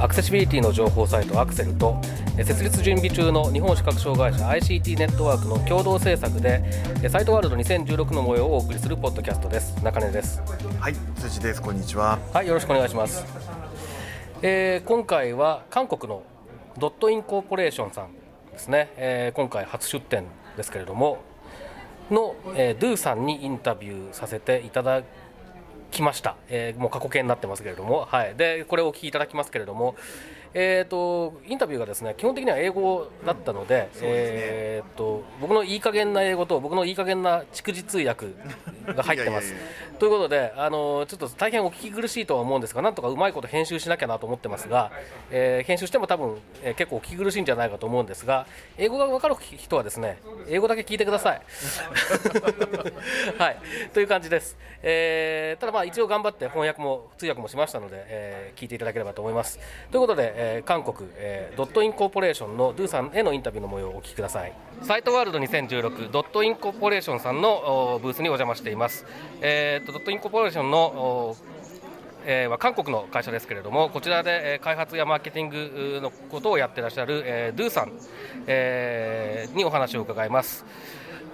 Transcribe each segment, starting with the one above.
アクセシビリティの情報サイトアクセルと設立準備中の日本視覚障害者 ICT ネットワークの共同制作でサイトワールド2016の模様をお送りするポッドキャストです。中根です。はい、辻です。こんにちは。はい、よろしくお願いします。今回は韓国のドットインコーポレーションさんですね、今回初出展ですけれどもの、ドゥさんにインタビューさせていただきました、もう過去形になってますけれども、はい、でこれをお聞きいただきますけれども、インタビューがですね基本的には英語だったので、僕のいい加減な英語と僕のいい加減な逐次通訳が入ってます。ということでちょっと大変お聞き苦しいとは思うんですが、なんとかうまいこと編集しなきゃなと思ってますが、編集しても多分、結構お聞き苦しいんじゃないかと思うんですが、英語が分かる人はですね英語だけ聞いてください、はい、という感じです。ただまあ一応頑張って翻訳も通訳もしましたので、聞いていただければと思います。ということで、韓国、ドットインコーポレーションのドゥさんへのインタビューの模様をお聞きください。サイトワールド2016ドットインコーポレーションさんのブースにお邪魔しています。ドットインコーポレーションのは韓国の会社ですけれども、こちらで開発やマーケティングのことをやってらっしゃるドゥさん、にお話を伺います。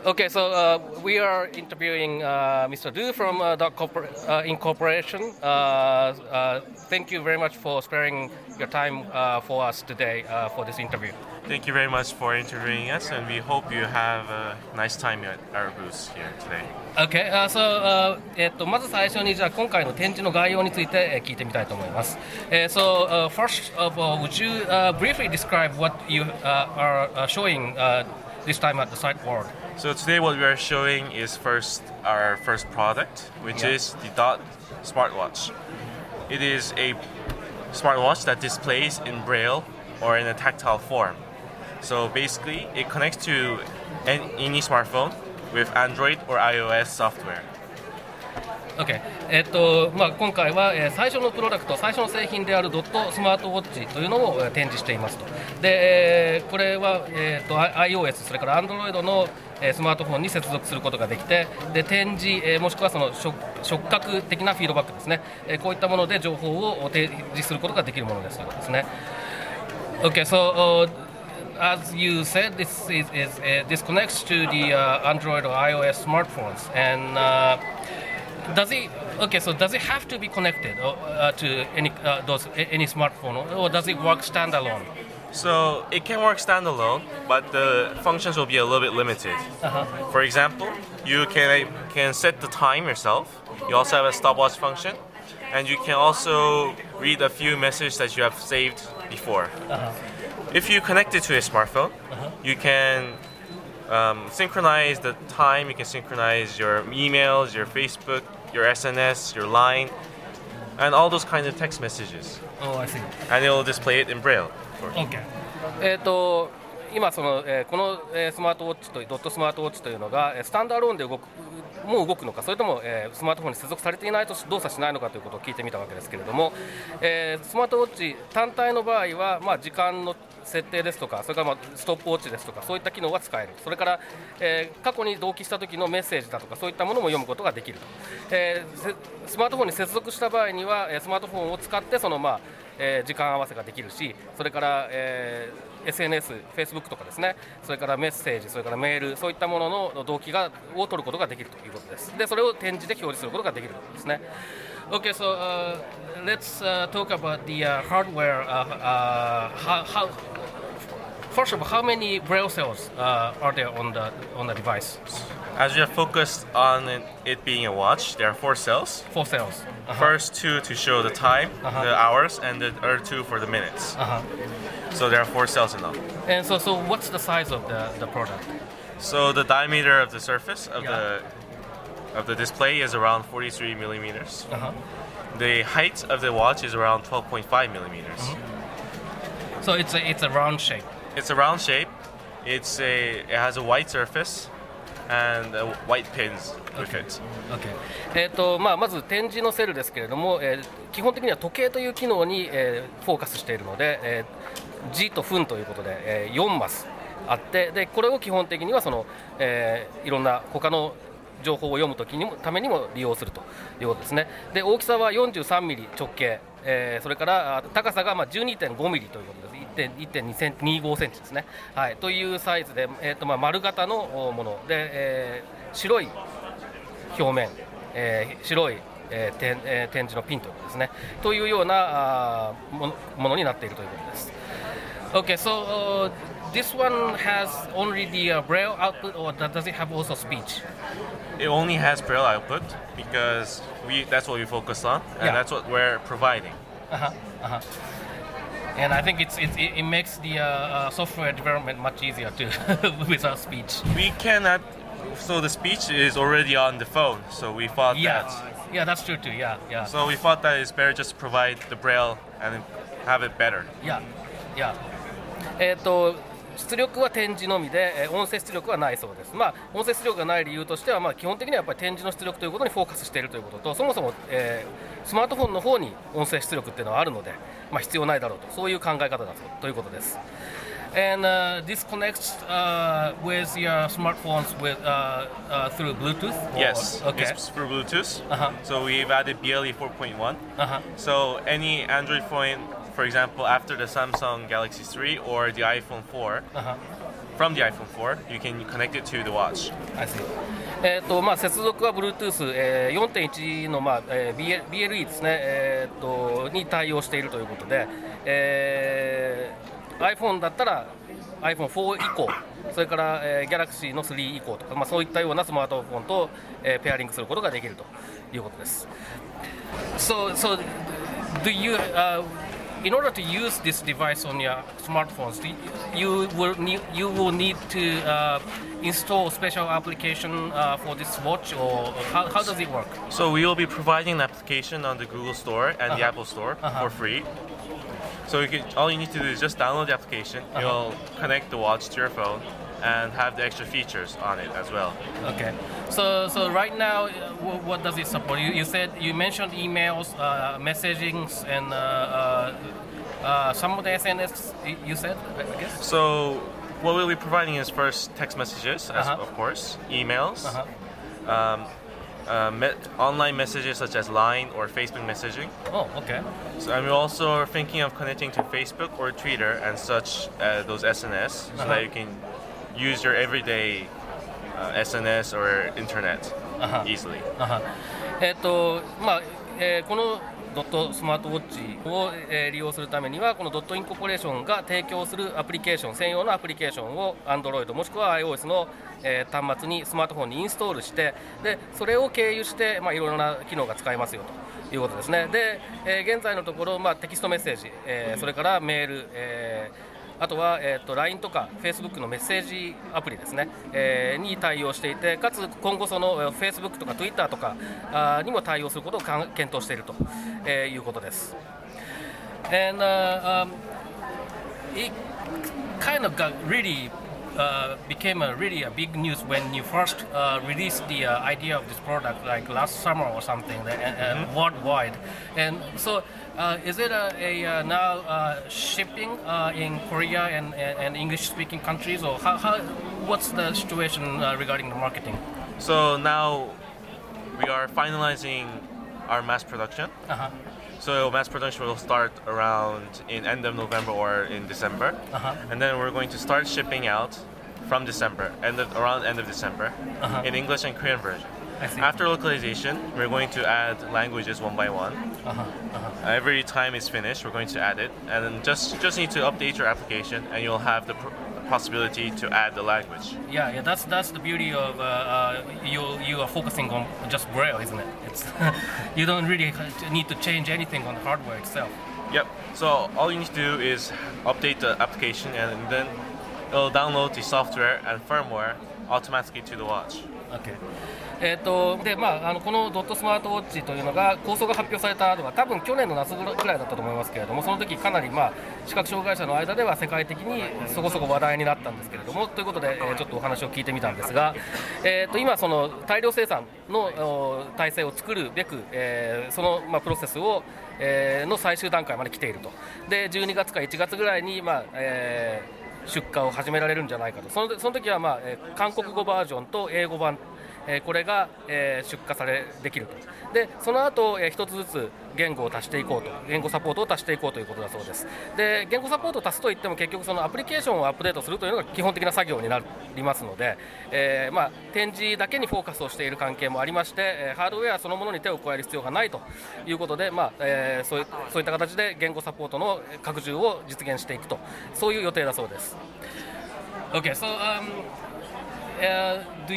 Okay, so we are interviewing Mr. Du from Dot Incorporation. Thank you very much for sparing your time for us today for this interview. Thank you very much for interviewing us, and we hope you have a nice time at our booth here today. Okay, so まず最初にじゃあ今回の展示の概要について聞いてみたいと思います。So first of all, would you briefly describe what you are showing this time at the site world?So today what we are showing is our first product, which is the Dot Smartwatch. It is a smartwatch that displays in braille or in a tactile form. So basically, it connects to any smartphone with Android or iOS software.Okay. 今回は、最初のプロダクト、最初の製品であるドットスマートウォッチというのを、展示していますと。で、これは、iOS それから Android の、スマートフォンに接続することができて、で展示、もしくはその触覚的なフィードバックですね、こういったもので情報を提示することができるものですということですね。Okay, so as you said, this connects to the Android or iOS smartphones and does it have to be connected to any smartphone, or does it work standalone? So it can work standalone, but the functions will be a little bit limited. Uh-huh. For example, you can set the time yourself. You also have a stopwatch function, and you can also read a few messages that you have saved before. Uh-huh. If you connect it to a smartphone, uh-huh. you can.Synchronize the time, you can synchronize your emails, your Facebook, your SNS, your Line, and all those kinds of text messages. Oh, I see. And it will display it in Braille. Okay. 今その、このスマートウォッチとドットスマートウォッチというのがスタンドアローンで動くのか、それとも、スマートフォンに接続されていないと動作しないのかということを聞いてみたわけですけれども、スマートウォッチ単体の場合は、まあ、時間の設定ですとか、それから、まあ、ストップウォッチですとか、そういった機能は使える。それから、過去に同期した時のメッセージだとか、そういったものも読むことができると。スマートフォンに接続した場合にはスマートフォンを使ってその、まあ時間合わせができるし、それから、SNS、Facebook とかですね、それからメッセージ、それからメール、そういったものの同期を取ることができるということです。で、それを展示で表示することができるということですね。Okay, so let's talk about the hardware. First of all, how many braille cells are there on the device? As we are focused on it being a watch, there are 4 cells. 4 cells. Uh-huh. First 2 to show the time, uh-huh. the hours, and the other 2 for the minutes. Uh-huh. So there are 4 cells in all. And so what's the size of the product? So the diameter of the surface of the display is around 43 millimeters. Uh-huh. The height of the watch is around 12.5 millimeters. Mm-hmm. So it's a round shape. It's a round shape. It has a white surface and white pins with it. Okay. まず展示のセルですけれども、基本的には時計という機能に、フォーカスしているので、時と分ということで、4マスあって、でこれを基本的にはその、いろんな他の情報を読むときにもためにも利用するということですね。で大きさは43ミリ直径、それから高さが 12.5 ミリということです。 1.25 センチですね、はい、というサイズで、丸型のもので、白い表面、白い、点示のピンということですね、というようなものになっているということです。 Okay, so this one has only the braille output, or does it have also speech? It only has braille output because that's what we focus on, and that's what we're providing. Uh-huh, uh-huh. And I think it makes the software development much easier too without speech. We cannot. So the speech is already on the phone. So we thought that. Yeah, that's true too. Yeah. So we thought that it's better just to provide the braille and have it better. Yeah. 出力は点字のみで、音声出力はないそうです。音声出力がない理由としては、基本的にはやっぱり点字の出力ということにフォーカスしているということと、そもそも、スマートフォンの方に音声出力っていうのはあるので、必要ないだろうと、そういう考え方だということです。And this connects with your smartphones with through Bluetooth? Or? Yes, okay. It's through Bluetooth. Uh-huh. So we've added BLE 4.1. Uh-huh. So any Android phone, for example, after the Samsung Galaxy 3 or the iPhone 4, uh-huh. from the iPhone 4, you can connect it to the watch. I see. 接続は Bluetooth、4.1 の、BLE ですね、に対応しているということで、iPhone だったら iPhone4 以降、それから、Galaxy の3以降とか、そういったようなスマートフォンと、ペアリングすることができるということです。So do you in order to use this device on your smartphones, you will need to install special application for this watch, or how does it work? So we will be providing an application on the Google Store and the Apple Store for free. So all you need to do is just download the application. It will connect the watch to your phone and have the extra features on it as well. Okay. So right now, what does it support? You mentioned emails, messaging, and some of the SNS. You said, I guess. So what we'll be providing is first text messages, of course, emails, online messages such as Line or Facebook messaging. Oh, okay. So we're also thinking of connecting to Facebook or Twitter and such those SNS, so that you can use your everyday SNS or internet easily. このドットスマートウォッチを、利用するためには、この Dot Incorporation が提供するアプリケーション、専用のアプリケーションを Android もしくは iOS の、端末にスマートフォンにインストールして、でそれを経由して、いろいろな機能が使えますよということですね。で、現在のところ、テキストメッセージ、それからメール、あとは、LINE とか Facebook のメッセージアプリですね、に対応していて、かつ今後その Facebook とか Twitter とかにも対応することを検討していると、いうことです。And it kind of got really became a big news when you first released the idea of this product, like last summer or something, worldwide. And so, is it now shipping in Korea and English-speaking countries, or what's the situation regarding the marketing? So now we are finalizing our mass production. So mass production will start around in end of November or in December, and then we're going to start shipping out from December, around end of December, in English and Korean version. After localization, we're going to add languages one by one. Every time it's finished, we're going to add it, and then just need to update your application, and you'll have the possibility to add the language. Yeah, that's the beauty of you are focusing on just Braille, isn't it? You don't really need to change anything on the hardware itself. Yep. So all you need to do is update the application, and then it'll download the software and firmware automatically to the watch. Okay. で、まあ、この Dot Smartwatch というのが構想が発表されたのは多分去年の夏くらいだったと思いますけれども、その時かなり、まあ、視覚障害者の間では世界的にそこそこ話題になったんですけれども、ということで、ちょっとお話を聞いてみたんですが、今その大量生産の体制を作るべく、その、まあ、プロセスを、の最終段階まで来ていると。で、12月か1月ぐらいに、まあ出荷を始められるんじゃないかと。その時は、まあ韓国語バージョンと英語版、これが、出荷されできると。で、その後、一つずつ言語を足していこうと、言語サポートを足していこうということだそうです。で、言語サポートを足すといっても結局そのアプリケーションをアップデートするというのが基本的な作業になりますので、まあ、展示だけにフォーカスをしている関係もありまして、ハードウェアそのものに手を加える必要がないということで、まあそういった形で言語サポートの拡充を実現していくと、そういう予定だそうです。 Okay, so do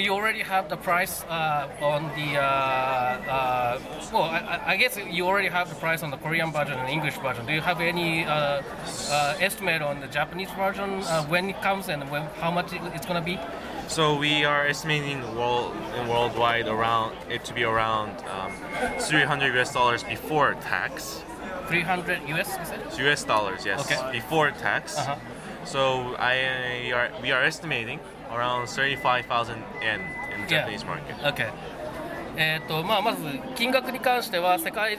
you already have the price on the well, I guess you already have the price on the Korean version and English version. Do you have any estimate on the Japanese version when it comes and how much it's going to be? So we are estimating worldwide around it to be around $300 before tax. $300 is it? US dollars, yes. Okay. Before tax. Uh-huh. So we are estimating.around 35,000 yen in the Japanese market. Okay. まあ、まず金額に関しては世界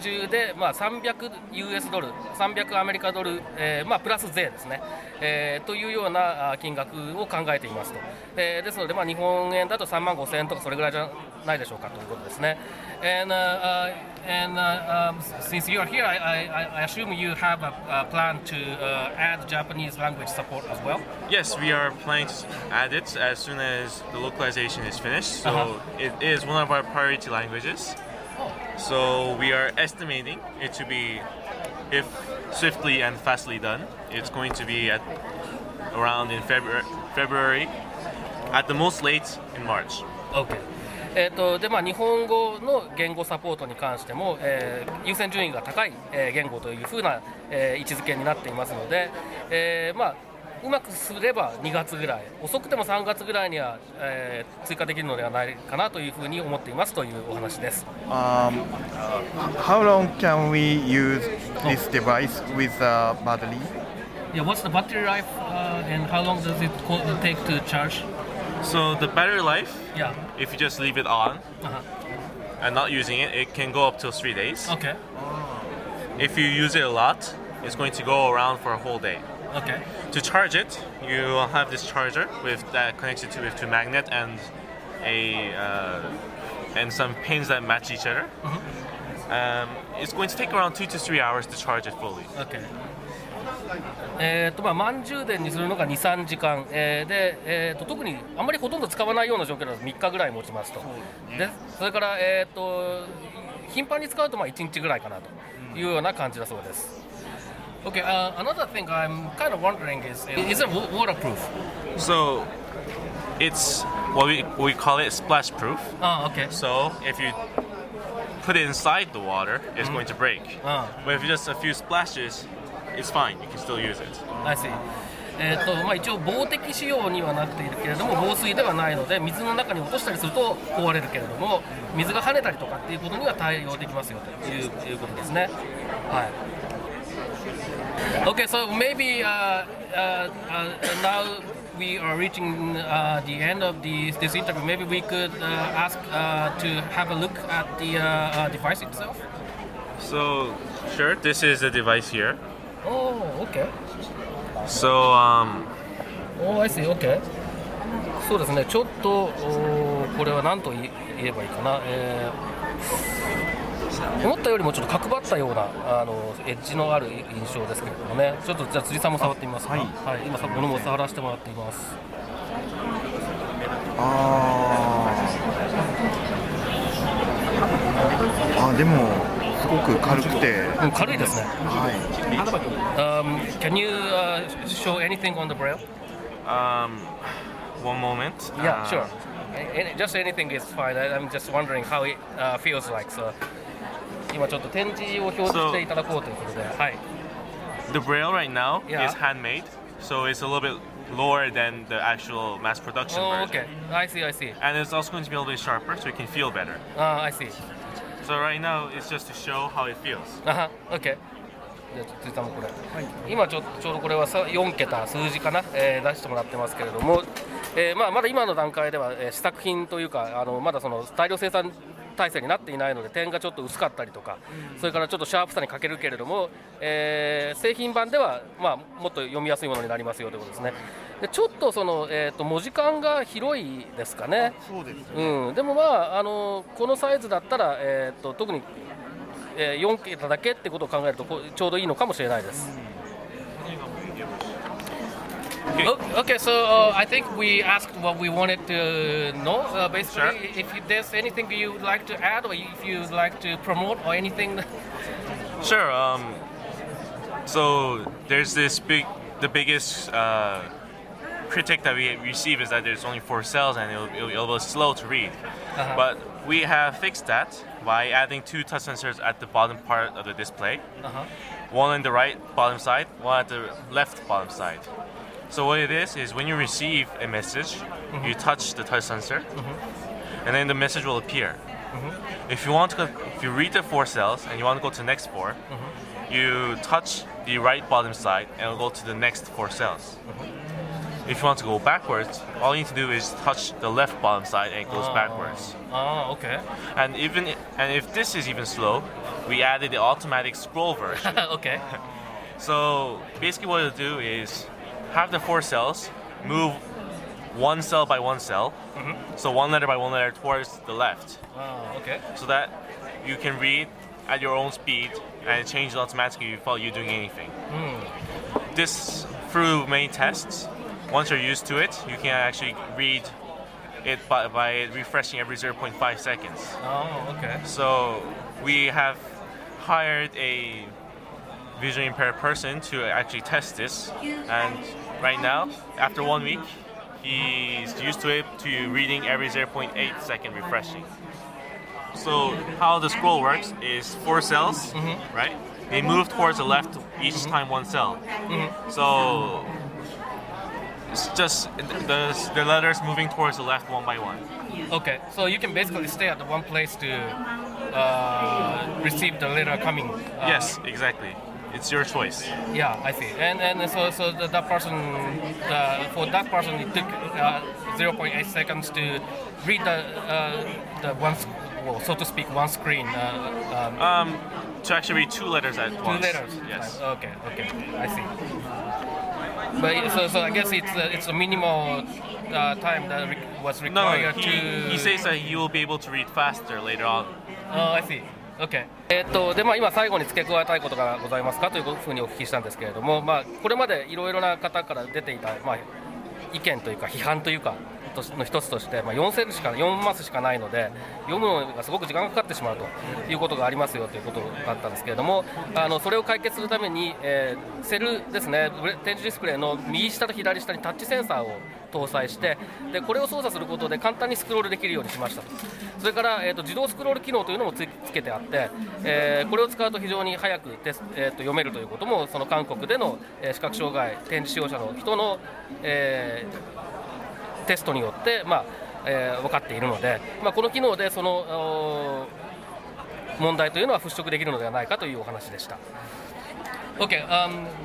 中で、まあ、300US ドル、300アメリカドル、まあ、プラス税ですね、というような金額を考えていますと。ですので、まあ、日本円だと35,000円とかそれぐらいじゃないでしょうかということですね。And since you are here, I assume you have a plan to add Japanese language support as well? Yes, we are planning to add it as soon as the localization is finished. So it is one of our priority languages. Oh. So we are estimating it to be, if swiftly and fastly done, it's going to be at around in February, at the most late in March. Okay.でまあ、日本語の言語サポートに関しても、優先順位が高い、言語というふうな、位置づけになっていますので、まあ、うまくすれば2月ぐらい、遅くても3月ぐらいには、追加できるのではないかなというふうに思っていますというお話です。How long can we use this device with a battery? Yeah, what's the battery life, and how long does it take to charge?So the battery life, yeah. If you just leave it on and not using it, it can go up to 3 days. Okay. If you use it a lot, it's going to go around for a whole day. Okay. To charge it, you will have this charger with that connected to magnet and and some pins that match each other. It's going to take around 2 to 3 hours to charge it fully. Okay.まあ、満充電にするのが 2,3 時間、で、特にあんまりほとんど使わないような状況だと3日ぐらい持ちますと。で、それから、頻繁に使うとまあ1日ぐらいかなというような感じだそうです。Okay, another thing I'm kind of wondering is it waterproof? So it's what we call it splash proof. Ah, okay. So if you put it inside the water, it's going to break. But if just a few splashes.It's fine. You can still use it. I see. まあ、一応防滴仕様にはなっているけれども防水ではないので水の中に落としたりすると壊れるけれども水が跳ねたりとかっていうことには対応できますよということですね。はい。Okay, so maybe now we are reaching the end of this interview. Maybe we could ask to have a look at the device itself. So, sure. This is the device here.Oh, okay. So, Oh, I see. Okay. そうですね。ちょっとこれは何と言えばいいかな。思ったよりもちょっと角張ったようなエッジのある印象ですけれどもね。ちょっとじゃあ辻さんも触ってみますか。はい。はい。今物も触らせてもらっています。ああ。あ、でも。軽いですね。Can you show anything on the braille? One moment. Yeah, sure. Just anything is fine. I'm just wondering how it feels like. So, 今ちょっと展示を表示していただこうということで。はい。The braille right now is handmade, so it's a little bit lower than the actual mass production version. Okay, I see. And it's also going to be a little bit sharper, so you can feel better. I see. So right now, it's just to show how it feels. Okay. じゃあついたもこれ、はい、今ちょうどこれは4桁数字かな、出してもらってますけれども、まだ今の段階では、試作品というかまだその大量生産体制になっていないので点がちょっと薄かったりとか、それからちょっとシャープさに欠けるけれども、製品版では、もっと読みやすいものになりますよということですね。でちょっとその、文字間が広いですかね。そうですね、うん、でもこのサイズだったら、特に4桁だけってことを考えるとちょうどいいのかもしれないです。Okay, so I think we asked what we wanted to know. Basically, sure. If there's anything you would like to add or if you would like to promote or anything. Sure. So there's this the biggest critique that we receive is that there's only 4 cells and it'll be slow to read. Uh-huh. But we have fixed that by adding 2 touch sensors at the bottom part of the display. Uh-huh. One on the right bottom side, one at the left bottom side. So what it is when you receive a message, mm-hmm. you touch the touch sensor, mm-hmm. and then the message will appear. Mm-hmm. If you read the 4 cells and you want to go to the next 4, mm-hmm. you touch the right bottom side and it'll go to the next 4 cells. Mm-hmm.If you want to go backwards, all you need to do is touch the left bottom side and it goes backwards. Oh, okay. And if this is even slow, we added the automatic scroll version. Okay. So basically what it'll do is have the 4 cells move 1 cell by 1 cell, mm-hmm. so 1 letter by 1 letter towards the left. Oh, okay. So that you can read at your own speed and it changes automatically without you doing anything. Mm. This, through many tests,Once you're used to it, you can actually read it by refreshing every 0.5 seconds. Oh, okay. So we have hired a visually impaired person to actually test this. And right now, after 1 week, he's used to it to reading every 0.8 second refreshing. So how the scroll works is 4 cells, mm-hmm. right? They move towards the left each mm-hmm. time 1 cell. Mm-hmm. So...It's just the letters moving towards the left one by one. Okay, so you can basically stay at the one place to receive the letter coming. Yes, exactly. It's your choice. Yeah, I see. And so that person for that person it took 0.8 seconds to read the one well, so to speak one screen. To actually read 2 letters at once. 2 letters. Yes. Okay. I see.But so I guess it's a minimal time that was required to. He says that you will be able to read faster later on. Oh, I see. Okay. で今最後に付け加えたいことがございますかというふうにお聞きしたんですけれども、これまでいろいろな方から出ていた意見というか批判というかの一つとして4マスしかないので読むのがすごく時間がかかってしまうということがありますよということだったんですけれどもそれを解決するために、セルですね展示ディスプレイの右下と左下にタッチセンサーを搭載してでこれを操作することで簡単にスクロールできるようにしましたとそれから、自動スクロール機能というのもつけてあって、これを使うと非常に早く読めるということもその韓国での、視覚障害展示使用者の人の、テストによって、分かっているので、この機能でその問題というのは払拭できるのではないかというお話でした。Okay,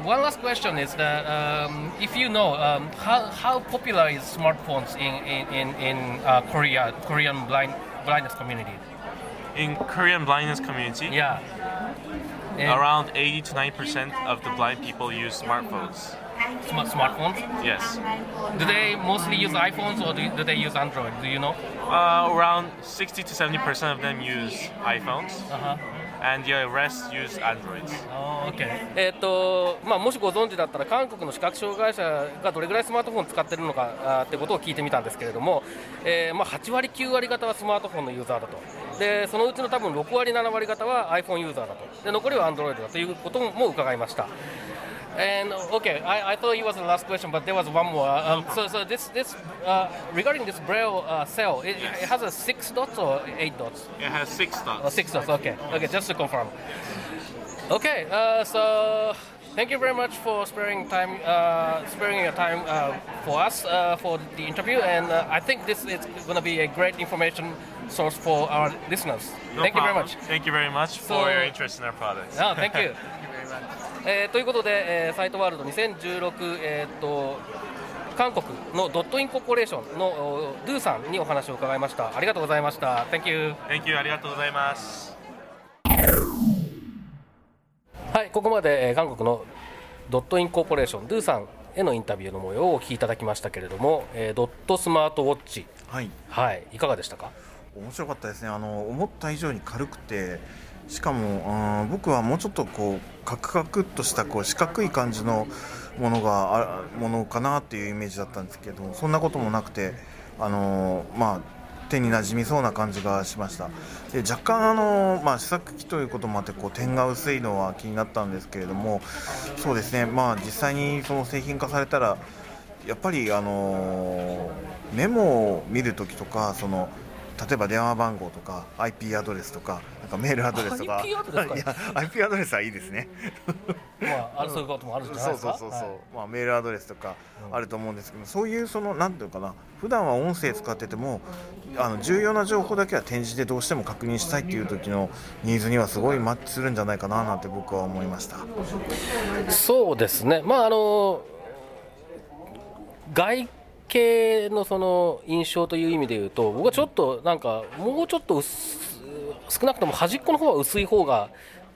one last question is that if you know how popular is smartphones in Korea, Korean blindness community? In Korean blindness community? Yeah. Around 80 to 90% of the blind people use smartphones.Smartphones? Yes. Do they mostly use iPhones or do they use Android? Do you know? Around 60 to 70% of them use iPhones. Uh-huh.And the rest use Androids. Oh, okay. もしご存知だったら韓国の視覚障害者がどれぐらいスマートフォンを使っているのかってことを聞いてみたんですけれども、8割9割方はスマートフォンのユーザーだと。で、そのうちの多分6割7割方は iPhone ユーザーだと。で、残りは Android だということも伺いました。And okay, I thought it was the last question, but there was one more. So this regarding this Braille cell, it has a 6 dots or 8 dots? It has 6 dots. Oh, 6 dots. Okay, just to confirm. Okay, so Thank you very much for sparing your time for us for the interview, and I think this is going to be a great information source for our listeners. No problem. Thank you very much. Thank you very much for your interest in our products. Thank you. Thank you very much. ということで、サイトワールド2016、韓国の Dot Incorporation の Do さんにお話を伺いました。ありがとうございました。Thank you. Thank you. ありがとうございます。はい、ここまで韓国の Dot Incorporation Do さんへのインタビューの模様をお聞きいただきましたけれども、Dot Smartwatch、はい、いかがでしたか？面白かったですね。思った以上に軽くて、しかも僕はもうちょっとこうカクカクっとしたこう四角い感じのものかなっていうイメージだったんですけども、そんなこともなくて、まあ手に馴染みそうな感じがしました。で、若干試作機ということもあってこう点が薄いのは気になったんですけれども、そうですね、まあ、実際にその製品化されたらやっぱりメモを見るときとか、その例えば電話番号とか IP アドレスとか、 なんかメールアドレスとか IP アドレスか、いや IP アドレスはいいですね、まあ、そういうこともあるじゃないですか。そうそうそう、はい、まあ、メールアドレスとかあると思うんですけど、そういうそのなんていうかな、普段は音声使ってても重要な情報だけは展示でどうしても確認したいっていう時のニーズにはすごいマッチするんじゃないかななんて僕は思いました。そうですね、まあ外系のその印象という意味で言うと、僕はちょっとなんかもうちょっと少なくとも端っこの方は薄い方が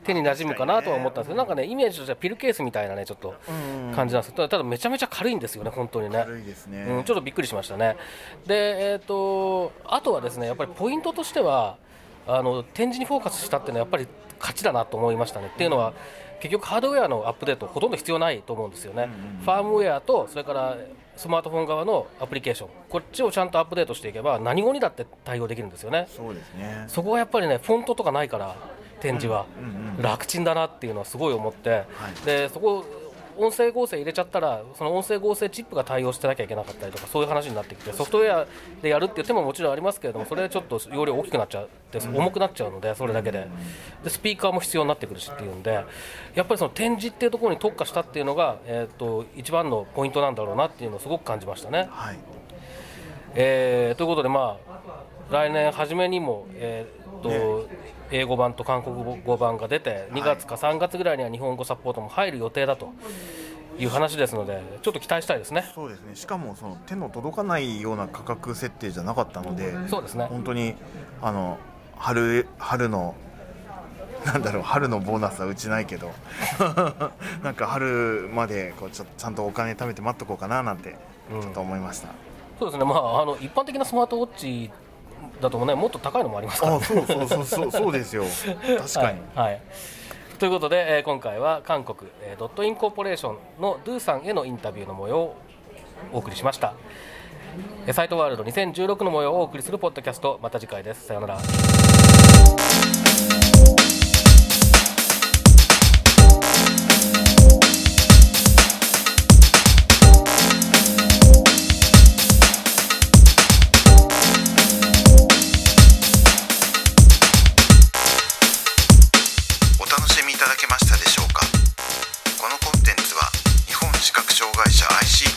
手に馴染むかなとは思ったんですけど、なんかね、イメージとしてはピルケースみたいなね、ちょっと感じなんですけど、ただめちゃめちゃ軽いんですよね、本当にね。軽いですね。ちょっとびっくりしましたね。で、あとはですね、やっぱりポイントとしては展示にフォーカスしたっていうのはやっぱり勝ちだなと思いましたね。っていうのは結局ハードウェアのアップデートほとんど必要ないと思うんですよね。ファームウェアとそれからスマートフォン側のアプリケーション、こっちをちゃんとアップデートしていけば何語にだって対応できるんですよね。そうですね。そこはやっぱりね、フォントとかないから展示は楽ちんだなっていうのはすごい思って、はい、でそこ音声合成入れちゃったら、その音声合成チップが対応してなきゃいけなかったりとか、そういう話になってきて、ソフトウェアでやるっていう手ももちろんありますけれども、それでちょっと容量大きくなっちゃって重くなっちゃうので、それだけでスピーカーも必要になってくるしっていうんで、やっぱりその展示っていうところに特化したっていうのが一番のポイントなんだろうなっていうのをすごく感じましたね。はい、ということで、まあ来年初めにも英語版と韓国語版が出て、2月か3月ぐらいには日本語サポートも入る予定だという話ですので、ちょっと期待したいですね。そうですね。しかもその手の届かないような価格設定じゃなかったので、そうですね、本当に春のなんだろう、春のボーナスはうちないけどなんか春までこうちゃんとお金貯めて待っとこうかななんてちょっと思いました。そうですね、まあ、一般的なスマートウォッチだともね、もっと高いのもありますから、ね、そうですよ確かに、はいはい、ということで、今回は韓国 Dot Incorporation の Do さんへのインタビューの模様をお送りしました。サイトワールド2016の模様をお送りするポッドキャスト、また次回です。さよなら。いただけましたでしょうか。このコンテンツは日本視覚障害者 ICT